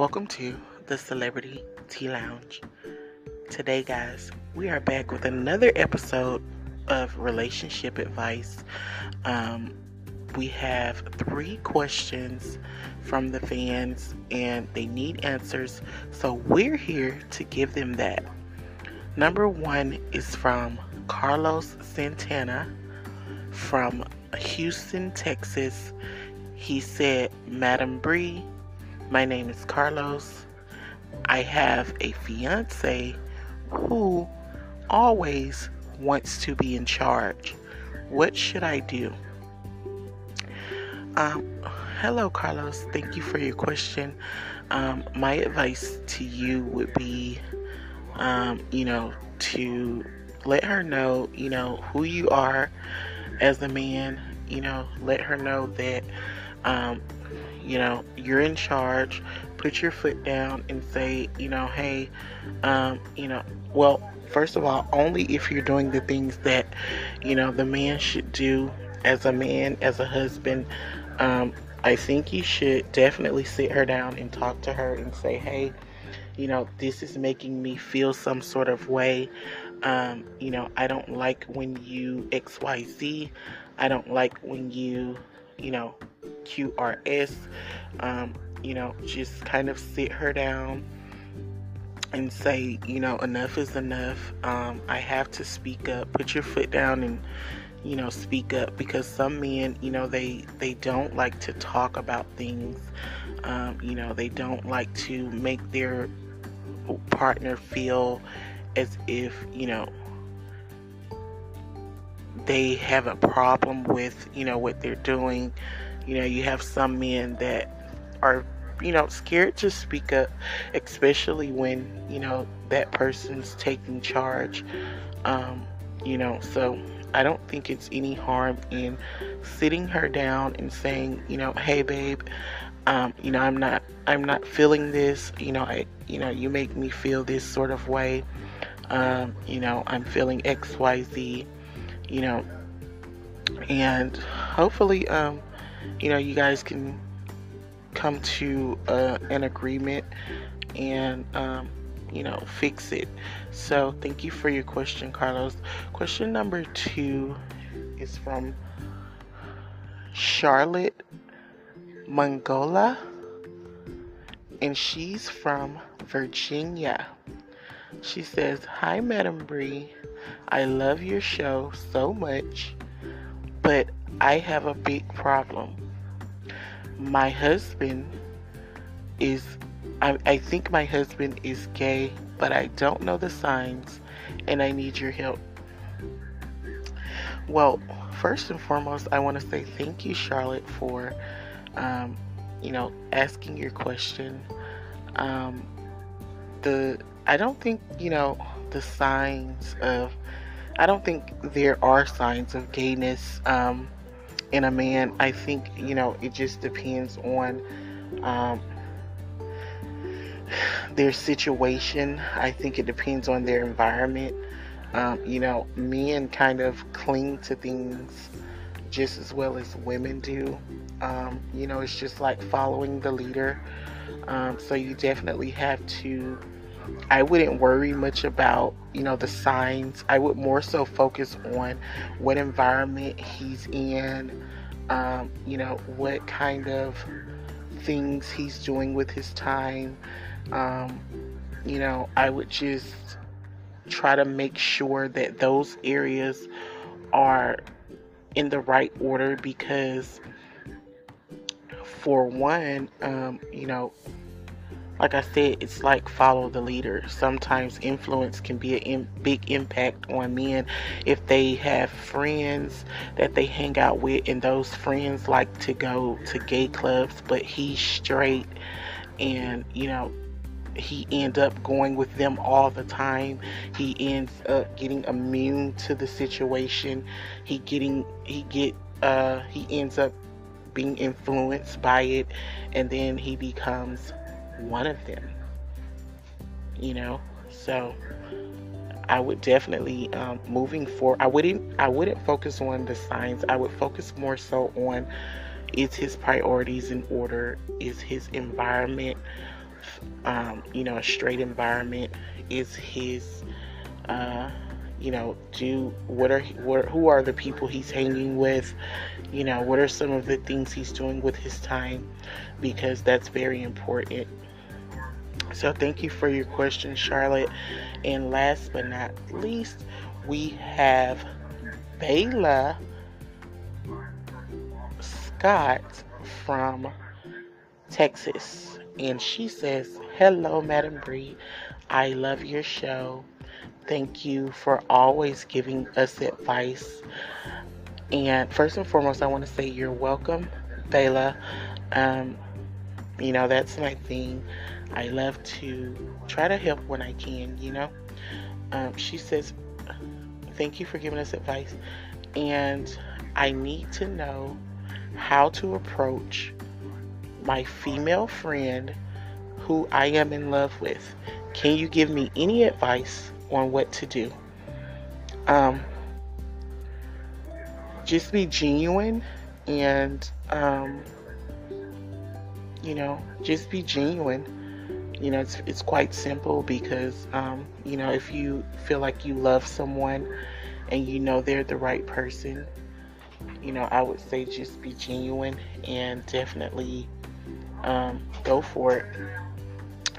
Welcome to the Celebrity Tea Lounge. Today, guys, we are back with another episode of relationship advice. We have 3 questions from the fans, and they need answers, so we're here to give them that. Number 1 is from Carlos Santana from Houston, Texas. He said, "Madam Brie, my name is Carlos. I have a fiance who always wants to be in charge. What should I do?" Hello, Carlos. Thank you for your question. My advice to you would be, to let her know, who you are as a man. Let her know that, you're in charge. Put your foot down and say, hey, well, first of all, only if you're doing the things that, the man should do as a man, as a husband. I think you should definitely sit her down and talk to her and say, hey, this is making me feel some sort of way. I don't like when you XYZ. I don't like when you, QRS. Just kind of sit her down and say, enough is enough. I have to speak up. Put your foot down and, speak up, because some men, they don't like to talk about things. They don't like to make their partner feel as if, they have a problem with, what they're doing. You have some men that are, scared to speak up, especially when, that person's taking charge. So I don't think it's any harm in sitting her down and saying, hey babe, I'm not feeling this. You make me feel this sort of way. I'm feeling XYZ, and hopefully, you guys can come to an agreement and, fix it. So thank you for your question, Carlos. Question number 2 is from Charlotte Mongola, and she's from Virginia. She says, "Hi, Madam Brie. I love your show so much, but I have a big problem. My husband is, I think my husband is gay, but I don't know the signs, and I need your help." Well, first and foremost, I want to say thank you, Charlotte, for, asking your question. I don't think, I don't think there are signs of gayness, in a man. I think, it just depends on, their situation. I think it depends on their environment. Men kind of cling to things just as well as women do. It's just like following the leader. So you definitely have to, I wouldn't worry much about, the signs. I would more so focus on what environment he's in, what kind of things he's doing with his time. I would just try to make sure that those areas are in the right order, because for one, like I said, it's like follow the leader. Sometimes influence can be a big impact on men if they have friends that they hang out with, and those friends like to go to gay clubs, but he's straight, and, he ends up going with them all the time. He ends up getting immune to the situation. He ends up being influenced by it, and then he becomes one of them, so I would definitely, moving forward, I wouldn't focus on the signs. I would focus more so on, is his priorities in order, is his environment, a straight environment? Is his, who are the people he's hanging with? What are some of the things he's doing with his time? Because that's very important. So thank you for your question, Charlotte. And last but not least, we have Bayla Scott from Texas. And she says, hello, Madam Brie. I love your show. Thank you for always giving us advice. And first and foremost, I want to say you're welcome, Bayla. That's my thing. I love to try to help when I can, She says, thank you for giving us advice. And I need to know how to approach my female friend who I am in love with. Can you give me any advice on what to do? Just be genuine and, just be genuine. It's quite simple because, if you feel like you love someone and they're the right person, I would say just be genuine and definitely go for it.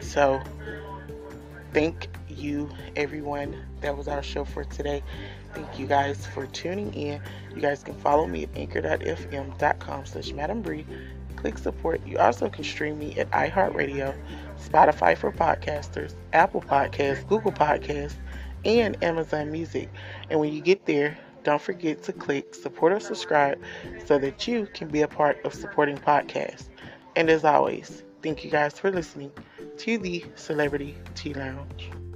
So thank you, everyone. That was our show for today. Thank you guys for tuning in. You guys can follow me at anchor.fm.com/Madam Brie. Click support. You also can stream me at iHeartRadio, Spotify for podcasters, Apple Podcasts, Google Podcasts, and Amazon Music. And when you get there, don't forget to click support or subscribe so that you can be a part of supporting podcasts. And as always, thank you guys for listening to the Celebrity Tea Lounge.